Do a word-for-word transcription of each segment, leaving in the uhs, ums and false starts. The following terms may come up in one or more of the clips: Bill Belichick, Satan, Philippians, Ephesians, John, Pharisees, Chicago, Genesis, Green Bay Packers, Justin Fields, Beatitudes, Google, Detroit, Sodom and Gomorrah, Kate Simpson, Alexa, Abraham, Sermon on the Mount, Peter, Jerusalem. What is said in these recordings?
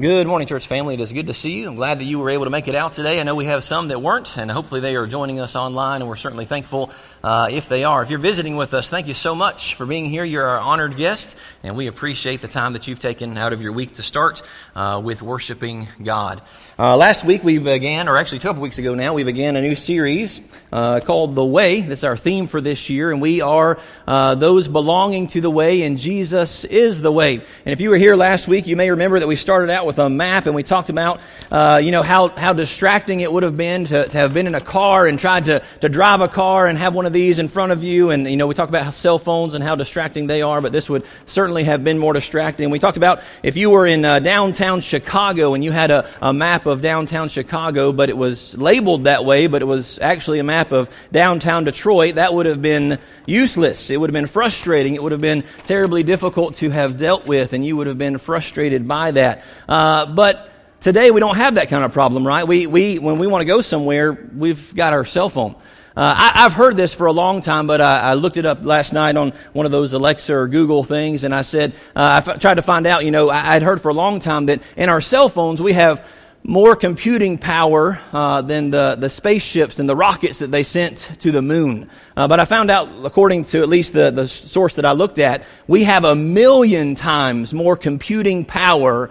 Good morning, church family. It is good to see you. I'm glad that you were able to make it out today. I know we have some that weren't, and hopefully they are joining us online, and we're certainly thankful uh, if they are. If you're visiting with us, thank you so much for being here. You're our honored guest, and we appreciate the time that you've taken out of your week to start uh, with worshiping God. Uh, last week we began, or actually a couple weeks ago now, we began a new series uh, called The Way. That's our theme for this year, and we are uh, those belonging to the way, and Jesus is the way. And if you were here last week, you may remember that we started out with a map, and we talked about uh, you know how, how distracting it would have been to, to have been in a car and tried to, to drive a car and have one of these in front of you. And you know we talked about how cell phones and how distracting they are, but this would certainly have been more distracting. We talked about if you were in uh, downtown Chicago and you had a, a map of downtown Chicago, but it was labeled that way, but it was actually a map of downtown Detroit, that would have been useless. It would have been frustrating. It would have been terribly difficult to have dealt with, and you would have been frustrated by that. Uh, but today we don't have that kind of problem, right? We, we, when we want to go somewhere, we've got our cell phone. Uh, I, I've heard this for a long time, but I, I looked it up last night on one of those Alexa or Google things, and I said, uh, I f- tried to find out, you know, I, I'd heard for a long time that in our cell phones we have more computing power uh, than the, the spaceships and the rockets that they sent to the moon. Uh, but I found out, according to at least the, the source that I looked at, we have a million times more computing power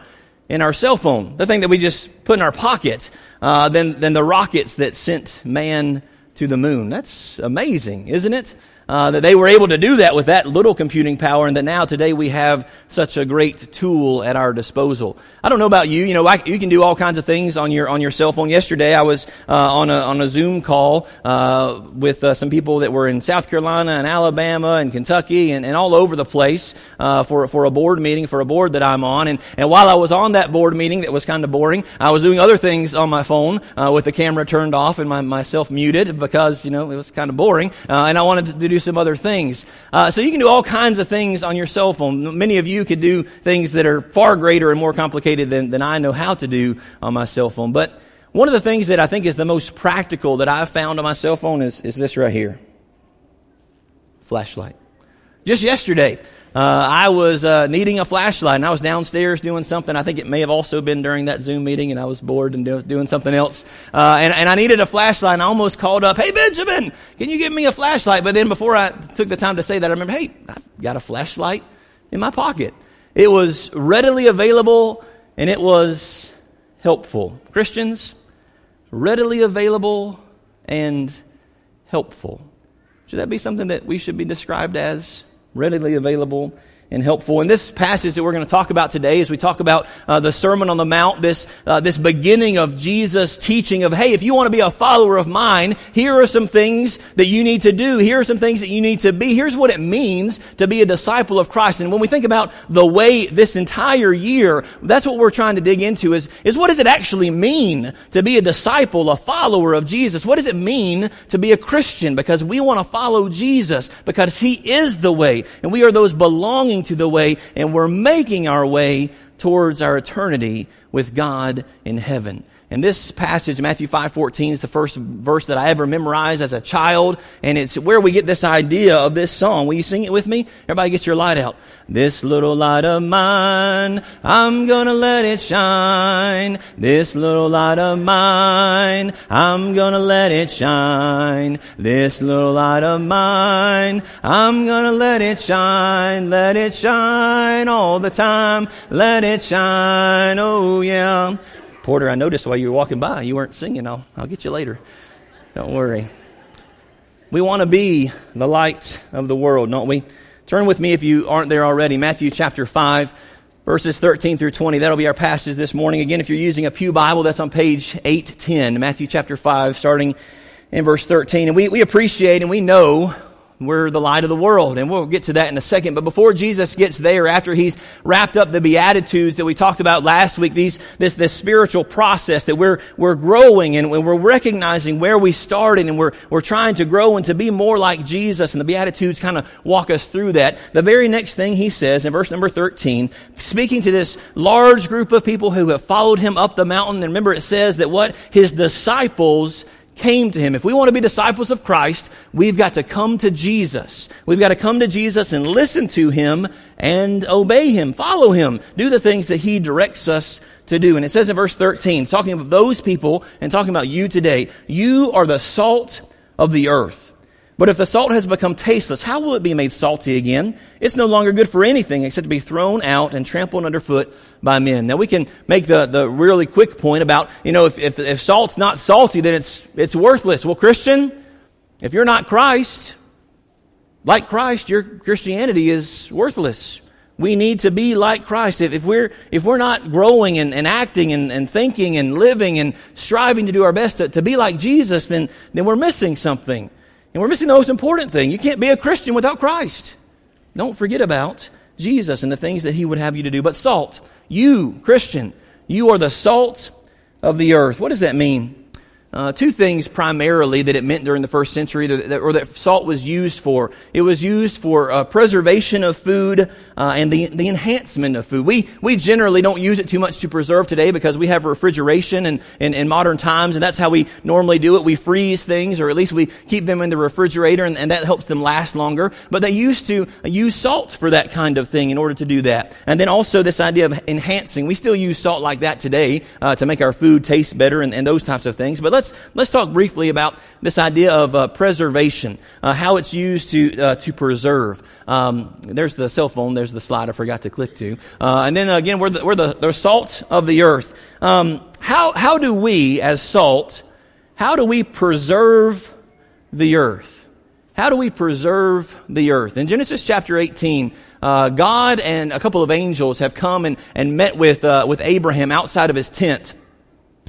in our cell phone, the thing that we just put in our pocket, uh, than, than the rockets that sent man to the moon. That's amazing, isn't it? Uh, that they were able to do that with that little computing power, and that now today we have such a great tool at our disposal. I don't know about you. You know, I, you can do all kinds of things on your on your cell phone. Yesterday, I was uh, on a on a Zoom call uh, with uh, some people that were in South Carolina and Alabama and Kentucky and, and all over the place uh, for for a board meeting for a board that I'm on. And and while I was on that board meeting, that was kind of boring. I was doing other things on my phone uh, with the camera turned off and my myself muted because you know it was kind of boring, uh, and I wanted to do some other things. Uh, so you can do all kinds of things on your cell phone. Many of you could do things that are far greater and more complicated than, than I know how to do on my cell phone. But one of the things that I think is the most practical that I've found on my cell phone is, is this right here. Flashlight. Just yesterday, uh, I was uh, needing a flashlight, and I was downstairs doing something. I think it may have also been during that Zoom meeting, and I was bored and do, doing something else. Uh, and, and I needed a flashlight, and I almost called up, "Hey, Benjamin, can you give me a flashlight?" But then before I took the time to say that, I remember, hey, I've got a flashlight in my pocket. It was readily available, and it was helpful. Christians, readily available and helpful. Should that be something that we should be described as? Readily available and helpful. And this passage that we're going to talk about today, as we talk about uh, the Sermon on the Mount, this uh, this beginning of Jesus' teaching of, hey, if you want to be a follower of mine, here are some things that you need to do. Here are some things that you need to be. Here's what it means to be a disciple of Christ. And when we think about the way this entire year, that's what we're trying to dig into is, is what does it actually mean to be a disciple, a follower of Jesus? What does it mean to be a Christian? Because we want to follow Jesus because He is the way, and we are those belonging to the way, and we're making our way towards our eternity with God in heaven. And this passage, Matthew five fourteen, is the first verse that I ever memorized as a child, and it's where we get this idea of this song. Will you sing it with me? Everybody get your light out. This little light of mine, I'm gonna let it shine. This little light of mine, I'm gonna let it shine. This little light of mine, I'm gonna let it shine. Let it shine all the time. Let it shine, oh yeah. Porter, I noticed while you were walking by, you weren't singing. I'll, I'll get you later. Don't worry. We want to be the light of the world, don't we? Turn with me if you aren't there already. Matthew chapter five, verses thirteen through twenty. That'll be our passage this morning. Again, if you're using a pew Bible, that's on page eight ten. Matthew chapter five, starting in verse thirteen. And we, we appreciate and we know we're the light of the world, and we'll get to that in a second. But before Jesus gets there, after he's wrapped up the Beatitudes that we talked about last week, these this this spiritual process that we're we're growing and we're recognizing where we started, and we're we're trying to grow and to be more like Jesus, and the Beatitudes kind of walk us through that. The very next thing he says in verse number thirteen, speaking to this large group of people who have followed him up the mountain, and remember it says that what? His disciples came to him. If we want to be disciples of Christ, we've got to come to Jesus. We've got to come to Jesus and listen to him and obey him, follow him, do the things that he directs us to do. And it says in verse thirteen, talking of those people and talking about you today, you are the salt of the earth. But if the salt has become tasteless, how will it be made salty again? It's no longer good for anything except to be thrown out and trampled underfoot by men. Now we can make the, the really quick point about, you know, if, if, if salt's not salty, then it's, it's worthless. Well, Christian, if you're not Christ, like Christ, your Christianity is worthless. We need to be like Christ. If, if we're, if we're not growing and, and acting and, and thinking and living and striving to do our best to, to be like Jesus, then, then we're missing something. And we're missing the most important thing. You can't be a Christian without Christ. Don't forget about Jesus and the things that he would have you to do. But salt, you, Christian, you are the salt of the earth. What does that mean? Uh, two things primarily that it meant during the first century that, that, or that salt was used for. It was used for uh, preservation of food uh, and the, the enhancement of food. We we generally don't use it too much to preserve today because we have refrigeration and in modern times, and that's how we normally do it. We freeze things, or at least we keep them in the refrigerator, and, and that helps them last longer. But they used to use salt for that kind of thing in order to do that. And then also this idea of enhancing. We still use salt like that today uh, to make our food taste better and, and those types of things. But let's Let's, let's talk briefly about this idea of uh, preservation, uh, how it's used to uh, to preserve. Um, there's the cell phone. There's the slide I forgot to click to. Uh, and then again, we're the, we're the, the salt of the earth. Um, how how do we as salt? How do we preserve the earth? How do we preserve the earth? In Genesis chapter eighteen. Uh, God and a couple of angels have come and and met with uh, with Abraham outside of his tent.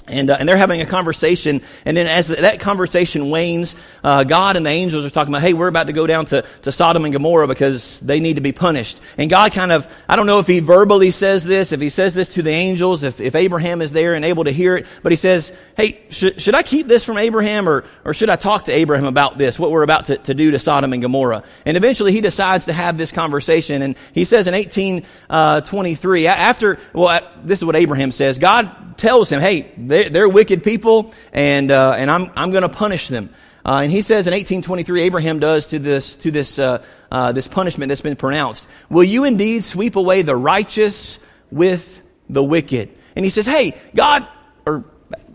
And, uh, and they're having a conversation, and then as that conversation wanes, uh, God and the angels are talking about, hey, we're about to go down to, to Sodom and Gomorrah because they need to be punished. And God kind of, I don't know if he verbally says this, if he says this to the angels, if, if Abraham is there and able to hear it, but he says, hey, sh- should I keep this from Abraham, or, or should I talk to Abraham about this, what we're about to, to do to Sodom and Gomorrah? And eventually he decides to have this conversation, and he says in eighteen twenty-three, after, well, this is what Abraham says, God tells him, hey, They're, they're wicked people, and uh, and I'm I'm going to punish them. Uh, and he says in eighteen twenty-three, Abraham does to this to this uh, uh, this punishment that's been pronounced. Will you indeed sweep away the righteous with the wicked? And he says, hey, God, or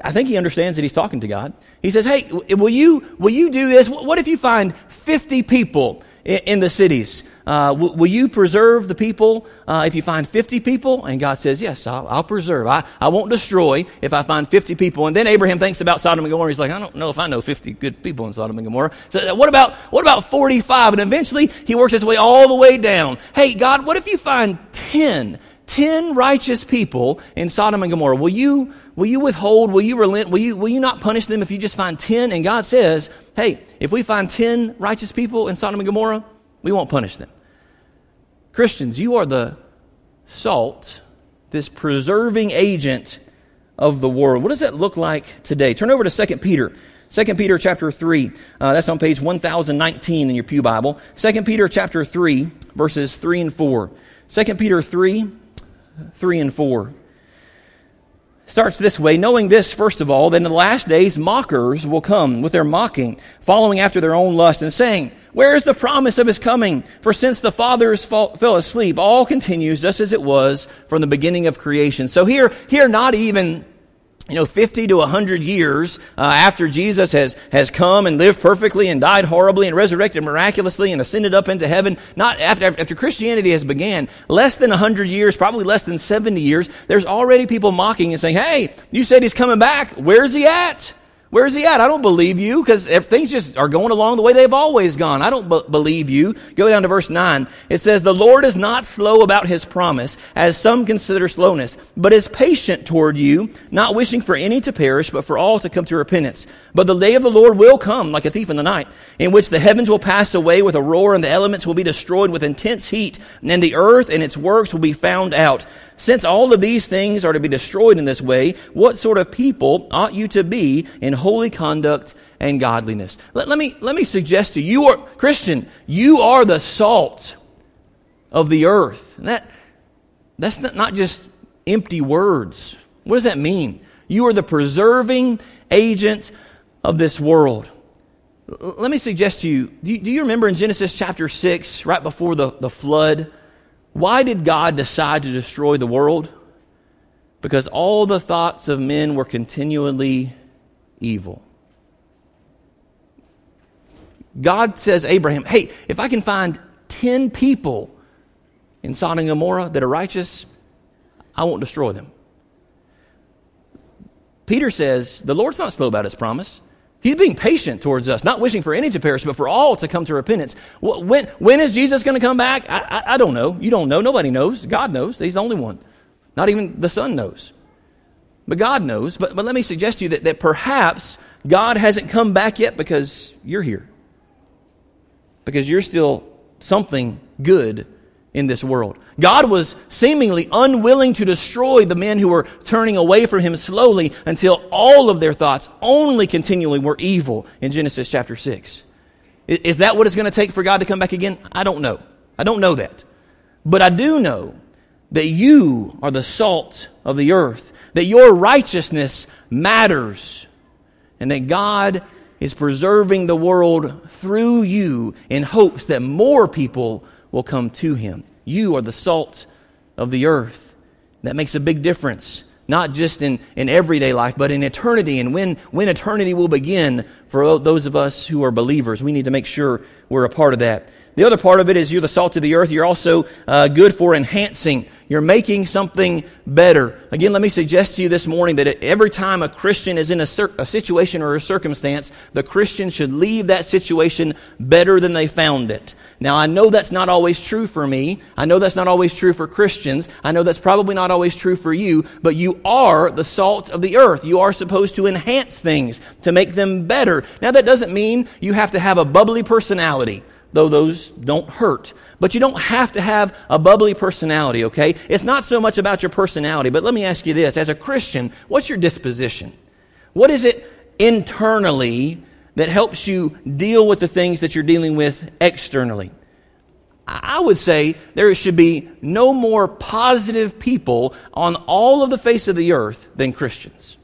I think he understands that he's talking to God. He says, hey, will you will you do this? What if you find fifty people in, in the cities? Uh, will, will you preserve the people uh, if you find fifty people? And God says, yes, I'll, I'll preserve. I, I won't destroy if I find fifty people. And then Abraham thinks about Sodom and Gomorrah. He's like, I don't know if I know fifty good people in Sodom and Gomorrah. So what about what about forty-five? And eventually he works his way all the way down. Hey, God, what if you find ten? Ten righteous people in Sodom and Gomorrah? Will you will you withhold? Will you relent? Will you will you not punish them if you just find ten? And God says, hey, if we find ten righteous people in Sodom and Gomorrah, we won't punish them. Christians, you are the salt, this preserving agent of the world. What does that look like today? Turn over to Second Peter. Second Peter chapter three. Uh, that's on page one thousand nineteen in your pew Bible. Second Peter chapter three, verses three and four. Second Peter three, three and four. Starts this way, knowing this, first of all, that in the last days mockers will come with their mocking, following after their own lust, and saying, where is the promise of his coming? For since the fathers fall, fell asleep, all continues just as it was from the beginning of creation. So here, here not even, you know, fifty to one hundred years uh, after Jesus has, has come and lived perfectly and died horribly and resurrected miraculously and ascended up into heaven, not after, after Christianity has began, less than one hundred years, probably less than seventy years, there's already people mocking and saying, hey, you said he's coming back. Where's he at? Where's he at? I don't believe you, because things just are going along the way they've always gone. I don't b- believe you. Go down to verse nine. It says, the Lord is not slow about his promise, as some consider slowness, but is patient toward you, not wishing for any to perish, but for all to come to repentance. But the day of the Lord will come like a thief in the night, in which the heavens will pass away with a roar, and the elements will be destroyed with intense heat, and the earth and its works will be found out. Since all of these things are to be destroyed in this way, what sort of people ought you to be in holy conduct and godliness? Let, let me, let me suggest to you, you are, Christian, you are the salt of the earth. And that, that's not, not just empty words. What does that mean? You are the preserving agent of this world. Let me suggest to you, do you, do you remember in Genesis chapter six, right before the, the flood, why did God decide to destroy the world? Because all the thoughts of men were continually evil. God says, Abraham, hey, if I can find ten people in Sodom and Gomorrah that are righteous, I won't destroy them. Peter says, the Lord's not slow about his promise. He's being patient towards us, not wishing for any to perish, but for all to come to repentance. When, when is Jesus going to come back? I, I, I don't know. You don't know. Nobody knows. God knows. He's the only one. Not even the Son knows. But God knows. But, but let me suggest to you that, that perhaps God hasn't come back yet because you're here. Because you're still something good in this world. God was seemingly unwilling to destroy the men who were turning away from him slowly until all of their thoughts only continually were evil in Genesis chapter six. Is that what it's going to take for God to come back again? I don't know. I don't know that. But I do know that you are the salt of the earth, that your righteousness matters, and that God is preserving the world through you in hopes that more people will come to him. You are the salt of the earth. That makes a big difference, not just in, in everyday life, but in eternity and when, when eternity will begin for those of us who are believers. We need to make sure we're a part of that. The other part of it is you're the salt of the earth. You're also uh, good for enhancing. You're making something better. Again, let me suggest to you this morning that every time a Christian is in a, cir- a situation or a circumstance, the Christian should leave that situation better than they found it. Now, I know that's not always true for me. I know that's not always true for Christians. I know that's probably not always true for you, but you are the salt of the earth. You are supposed to enhance things, to make them better. Now, that doesn't mean you have to have a bubbly personality, though those don't hurt. But you don't have to have a bubbly personality, okay? It's not so much about your personality, but let me ask you this. As a Christian, what's your disposition? What is it internally that helps you deal with the things that you're dealing with externally? I would say there should be no more positive people on all of the face of the earth than Christians.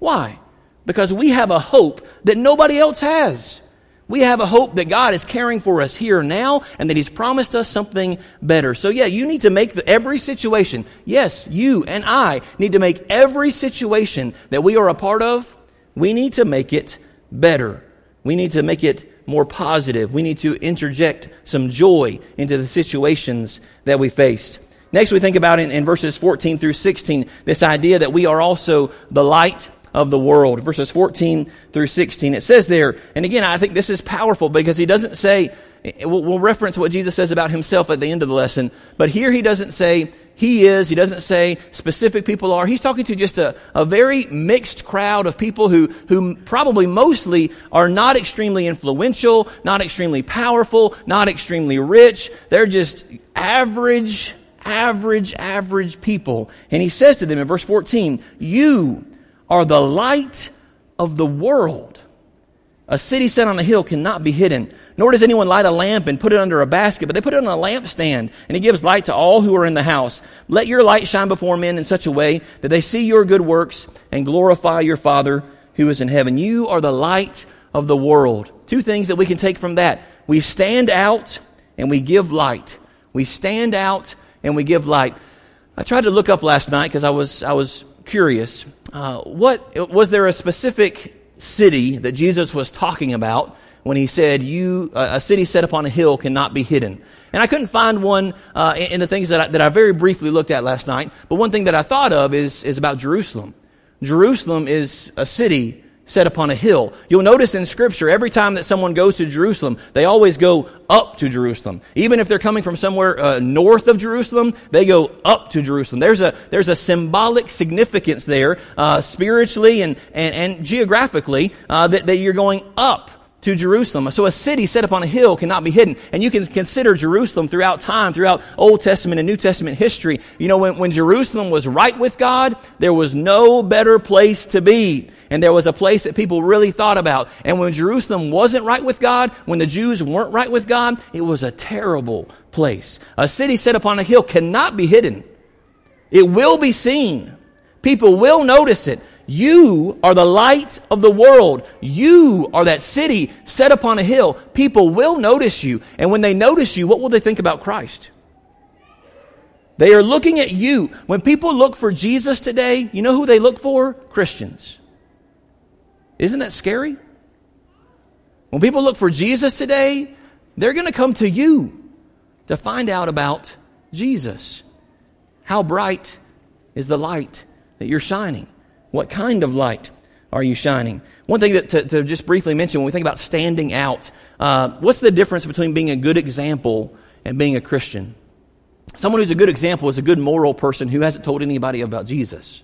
Why? Because we have a hope that nobody else has. We have a hope that God is caring for us here now and that he's promised us something better. So yeah, you need to make the, every situation. Yes, you and I need to make every situation that we are a part of, we need to make it better. We need to make it more positive. We need to interject some joy into the situations that we faced. Next, we think about in, in verses fourteen through sixteen, this idea that we are also the light of the world. Verses fourteen through sixteen. It says there, and again, I think this is powerful because he doesn't say, we'll reference what Jesus says about himself at the end of the lesson, but here he doesn't say he is, he doesn't say specific people are. He's talking to just a, a very mixed crowd of people who, who probably mostly are not extremely influential, not extremely powerful, not extremely rich. They're just average, average, average people. And he says to them in verse fourteen, you are the light of the world. A city set on a hill cannot be hidden, nor does anyone light a lamp and put it under a basket, but they put it on a lampstand, and it gives light to all who are in the house. Let your light shine before men in such a way that they see your good works and glorify your Father who is in heaven. You are the light of the world. Two things that we can take from that. We stand out and we give light. We stand out and we give light. I tried to look up last night because I was I was curious. Uh, what was there a specific city that Jesus was talking about when he said, "You, uh, a city set upon a hill cannot be hidden"? And I couldn't find one uh, in, in the things that I, that I very briefly looked at last night. But one thing that I thought of is is about Jerusalem. Jerusalem is a city set upon a hill. You'll notice in Scripture, every time that someone goes to Jerusalem, they always go up to Jerusalem. Even if they're coming from somewhere uh, north of Jerusalem, they go up to Jerusalem. There's a there's a symbolic significance there, uh, spiritually and and, and geographically, uh, that, that you're going up to Jerusalem. So a city set upon a hill cannot be hidden. And you can consider Jerusalem throughout time, throughout Old Testament and New Testament history. You know, when, when Jerusalem was right with God, there was no better place to be. And there was a place that people really thought about. And when Jerusalem wasn't right with God, when the Jews weren't right with God, it was a terrible place. A city set upon a hill cannot be hidden. It will be seen. People will notice it. You are the light of the world. You are that city set upon a hill. People will notice you. And when they notice you, what will they think about Christ? They are looking at you. When people look for Jesus today, you know who they look for? Christians. Isn't that scary? When people look for Jesus today, they're going to come to you to find out about Jesus. How bright is the light that you're shining? What kind of light are you shining? One thing that to, to just briefly mention when we think about standing out, uh, what's the difference between being a good example and being a Christian? Someone who's a good example is a good moral person who hasn't told anybody about Jesus.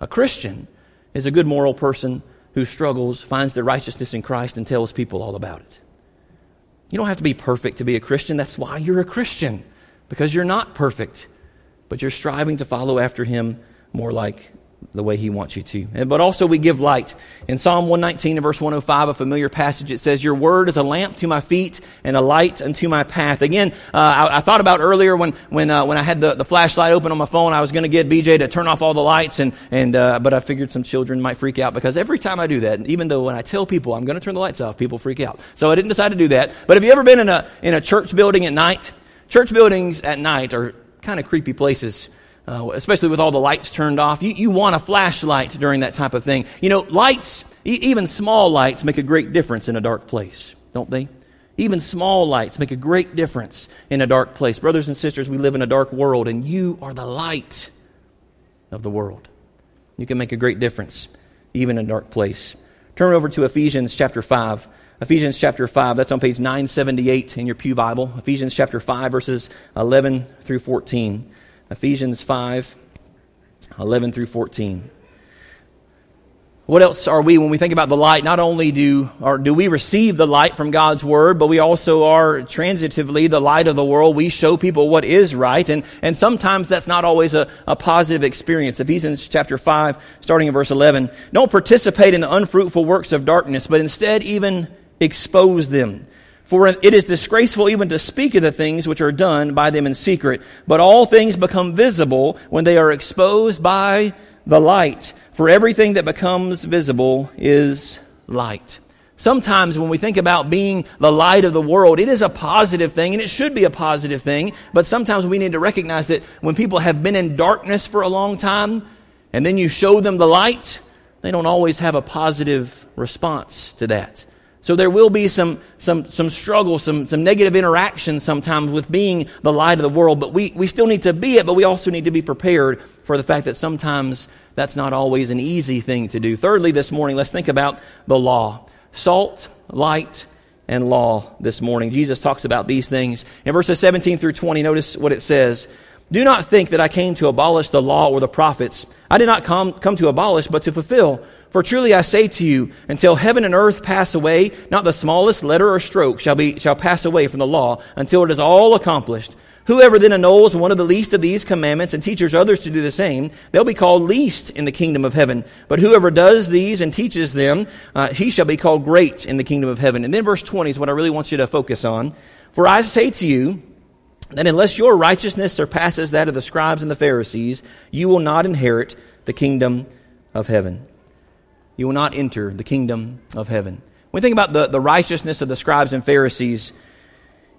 A Christian is a good moral person who struggles, finds their righteousness in Christ, and tells people all about it. You don't have to be perfect to be a Christian. That's why you're a Christian, because you're not perfect, but you're striving to follow after Him more like the way He wants you to. And, but also we give light. In Psalm one nineteen and verse one oh five, a familiar passage, it says, "Your word is a lamp to my feet and a light unto my path." Again, uh, I, I thought about earlier when when uh, when I had the, the flashlight open on my phone, I was going to get B J to turn off all the lights, and and uh, but I figured some children might freak out, because every time I do that, and even though when I tell people I'm going to turn the lights off, people freak out. So I didn't decide to do that. But have you ever been in a in a church building at night? Church buildings at night are kind of creepy places. Uh, especially with all the lights turned off. You, you want a flashlight during that type of thing. You know, lights, e- even small lights make a great difference in a dark place, don't they? Even small lights make a great difference in a dark place. Brothers and sisters, we live in a dark world, and you are the light of the world. You can make a great difference, even in a dark place. Turn over to Ephesians chapter five. Ephesians chapter five, that's on page nine seventy-eight in your pew Bible. Ephesians chapter five, verses eleven through fourteen. Ephesians five, eleven through fourteen. What else are we when we think about the light? Not only do or do we receive the light from God's word, but we also are transitively the light of the world. We show people what is right, and, and sometimes that's not always a, a positive experience. Ephesians chapter five, starting in verse eleven. Don't participate in the unfruitful works of darkness, but instead even expose them. For it is disgraceful even to speak of the things which are done by them in secret. But all things become visible when they are exposed by the light. For everything that becomes visible is light. Sometimes when we think about being the light of the world, it is a positive thing, and it should be a positive thing. But sometimes we need to recognize that when people have been in darkness for a long time, and then you show them the light, they don't always have a positive response to that. So there will be some some some struggle, some some negative interaction sometimes with being the light of the world. But we, we still need to be it, but we also need to be prepared for the fact that sometimes that's not always an easy thing to do. Thirdly, this morning, let's think about the law. Salt, light, and law this morning. Jesus talks about these things. In verses seventeen through twenty, notice what it says. "Do not think that I came to abolish the law or the prophets. I did not come, come to abolish, but to fulfill. For truly I say to you, until heaven and earth pass away, not the smallest letter or stroke shall be shall pass away from the law until it is all accomplished. Whoever then annuls one of the least of these commandments and teaches others to do the same, they'll be called least in the kingdom of heaven. But whoever does these and teaches them, uh, he shall be called great in the kingdom of heaven." And then verse twenty is what I really want you to focus on. "For I say to you, that unless your righteousness surpasses that of the scribes and the Pharisees, you will not inherit the kingdom of heaven." You will not enter the kingdom of heaven. When we think about the, the righteousness of the scribes and Pharisees,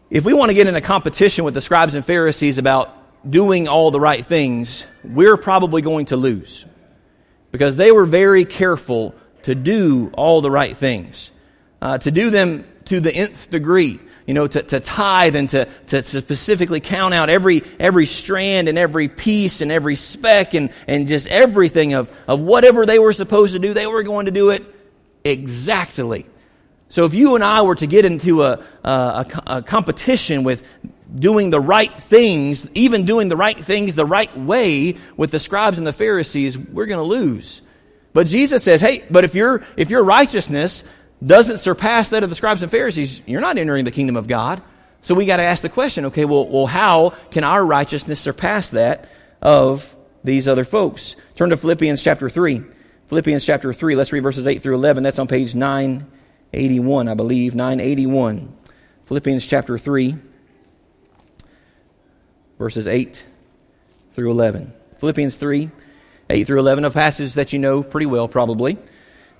if we want to get in a competition with the scribes and Pharisees about doing all the right things, we're probably going to lose, because they were very careful to do all the right things, uh, to do them to the nth degree, you know, to, to tithe and to, to specifically count out every every strand and every piece and every speck and, and just everything of, of whatever they were supposed to do, they were going to do it exactly. So if you and I were to get into a, a, a competition with doing the right things, even doing the right things the right way with the scribes and the Pharisees, we're going to lose. But Jesus says, hey, but if your if your righteousness doesn't surpass that of the scribes and Pharisees, you're not entering the kingdom of God. So we got to ask the question, okay, well, well, how can our righteousness surpass that of these other folks? Turn to Philippians chapter three. Philippians chapter three, let's read verses eight through eleven. That's on page nine eighty-one, I believe, nine eighty-one. Philippians chapter three, verses eight through eleven. Philippians three, eight through eleven, a passage that you know pretty well probably.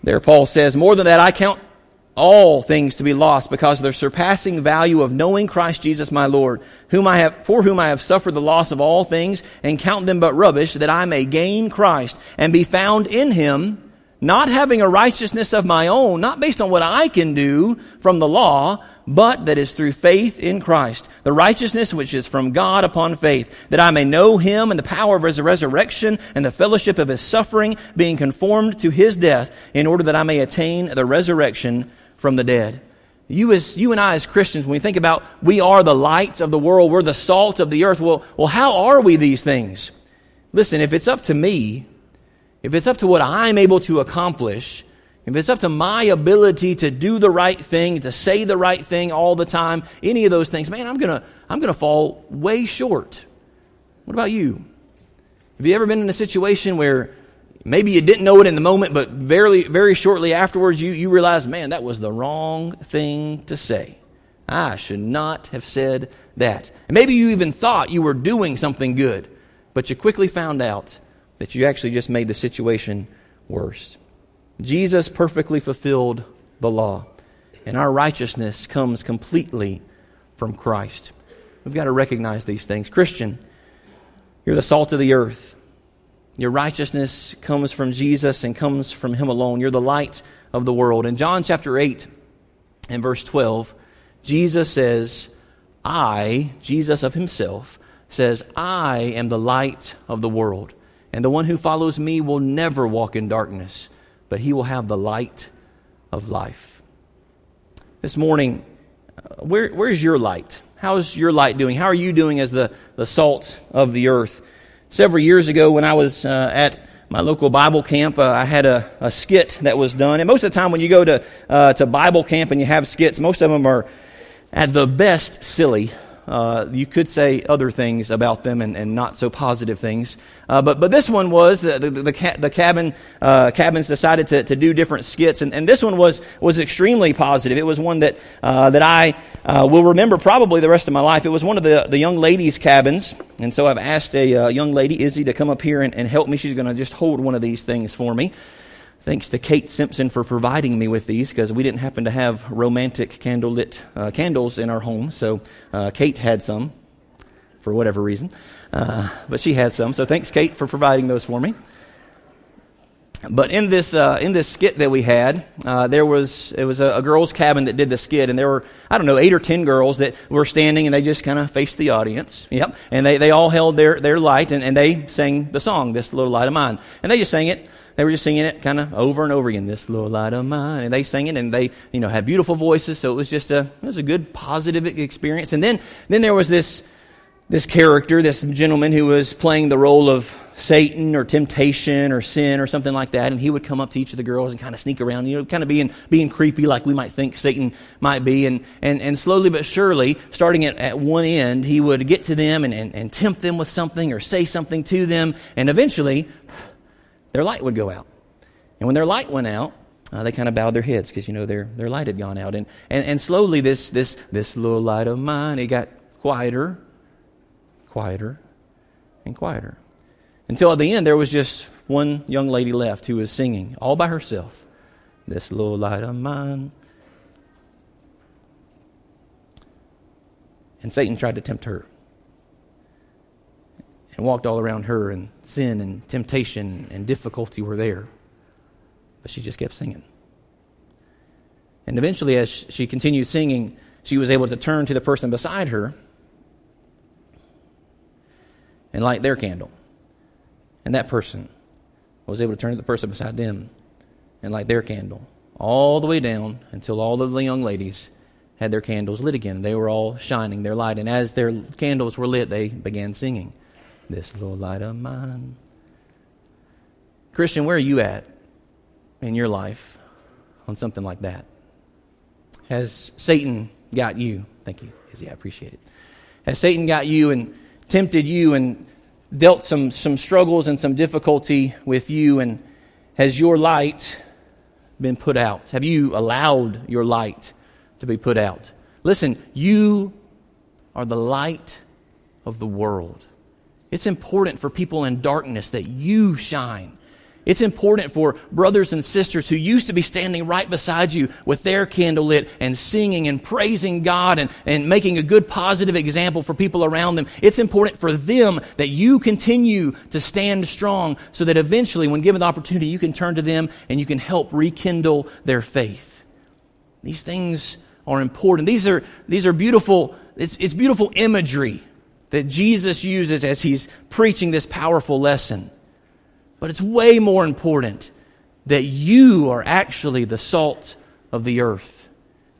There Paul says, "More than that, I count all things to be lost because of the surpassing value of knowing Christ Jesus my Lord, whom I have, for whom I have suffered the loss of all things, and count them but rubbish, that I may gain Christ and be found in him, not having a righteousness of my own, not based on what I can do from the law, but that is through faith in Christ, the righteousness which is from God upon faith, that I may know him and the power of his resurrection and the fellowship of his suffering, being conformed to his death, in order that I may attain the resurrection from the dead." You as you and I as Christians, when we think about we are the light of the world, we're the salt of the earth, well, well, how are we these things? Listen, if it's up to me, if it's up to what I'm able to accomplish, if it's up to my ability to do the right thing, to say the right thing all the time, any of those things, man, I'm gonna I'm gonna fall way short. What about you? Have you ever been in a situation where maybe you didn't know it in the moment, but very, very shortly afterwards you, you realized, man, that was the wrong thing to say. I should not have said that. And maybe you even thought you were doing something good, but you quickly found out that you actually just made the situation worse. Jesus perfectly fulfilled the law, and our righteousness comes completely from Christ. We've got to recognize these things. Christian, you're the salt of the earth. Your righteousness comes from Jesus and comes from him alone. You're the light of the world. In John chapter eight and verse twelve, Jesus says, I, Jesus of himself, says, I am the light of the world. And the one who follows me will never walk in darkness, but he will have the light of life. This morning, where, where's your light? How's your light doing? How are you doing as the, the salt of the earth? Several years ago when I was uh, at my local Bible camp, uh, I had a, a skit that was done. And most of the time when you go to uh, to Bible camp and you have skits, most of them are at the best silly. Uh, you could say other things about them and, and not so positive things. Uh, but but this one was, the the, the, ca- the cabin uh, cabins decided to, to do different skits. And, and this one was was extremely positive. It was one that uh, that I uh, will remember probably the rest of my life. It was one of the, the young ladies' cabins. And so I've asked a uh, young lady, Izzy, to come up here and, and help me. She's going to just hold one of these things for me. Thanks to Kate Simpson for providing me with these, because we didn't happen to have romantic candlelit uh, candles in our home. So uh, Kate had some for whatever reason, uh, but she had some. So thanks, Kate, for providing those for me. But in this uh, in this skit that we had, uh, there was it was a, a girls' cabin that did the skit, and there were I don't know eight or ten girls that were standing, and they just kind of faced the audience. Yep, and they, they all held their their light, and, and they sang the song, "This Little Light of Mine," and they just sang it. They were just singing it kind of over and over again, this little light of mine. And they sang it, and they, you know, had beautiful voices. So it was just a, it was a good positive experience. And then, then there was this, this character, this gentleman who was playing the role of Satan or temptation or sin or something like that. And he would come up to each of the girls and kind of sneak around, you know, kind of being, being creepy like we might think Satan might be. And, and, and slowly but surely, starting at, at one end, he would get to them and, and, and tempt them with something or say something to them. And eventually, their light would go out. And when their light went out, uh, they kind of bowed their heads because, you know, their, their light had gone out. And, and and slowly this this this little light of mine, it got quieter, quieter, and quieter. Until at the end, there was just one young lady left who was singing all by herself, this little light of mine. And Satan tried to tempt her. And walked all around her, and sin and temptation and difficulty were there. But she just kept singing. And eventually, as she continued singing, she was able to turn to the person beside her and light their candle. And that person was able to turn to the person beside them and light their candle, all the way down until all of the young ladies had their candles lit again. They were all shining their light. And as their candles were lit, they began singing. This little light of mine. Christian, where are you at in your life on something like that? Has Satan got you? Thank you, Izzy, I appreciate it. Has Satan got you and tempted you and dealt some, some struggles and some difficulty with you? And has your light been put out? Have you allowed your light to be put out? Listen, you are the light of the world. It's important for people in darkness that you shine. It's important for brothers and sisters who used to be standing right beside you with their candle lit and singing and praising God and, and making a good positive example for people around them. It's important for them that you continue to stand strong so that eventually when given the opportunity, you can turn to them and you can help rekindle their faith. These things are important. These are, these are beautiful, it's, it's beautiful imagery that Jesus uses as he's preaching this powerful lesson. But it's way more important that you are actually the salt of the earth,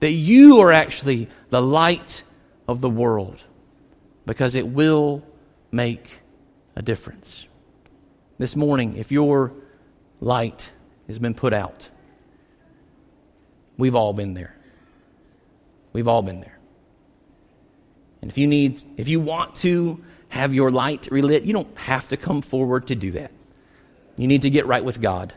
that you are actually the light of the world, because it will make a difference. This morning, if your light has been put out, we've all been there. We've all been there. And if you need, if you want to have your light relit, you don't have to come forward to do that. You need to get right with God.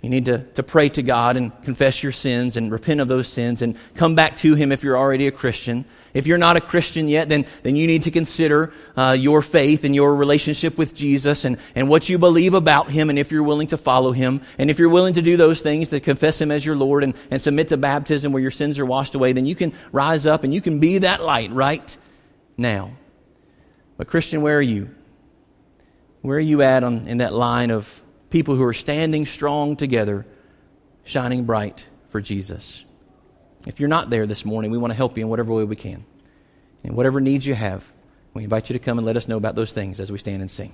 You need to, to pray to God and confess your sins and repent of those sins and come back to Him if you're already a Christian. If you're not a Christian yet, then, then you need to consider uh, your faith and your relationship with Jesus and, and what you believe about Him and if you're willing to follow Him. And if you're willing to do those things, to confess Him as your Lord and, and submit to baptism where your sins are washed away, then you can rise up and you can be that light right now. But Christian, where are you? Where are you at on, in that line of people who are standing strong together, shining bright for Jesus? If you're not there this morning, we want to help you in whatever way we can. And whatever needs you have, we invite you to come and let us know about those things as we stand and sing.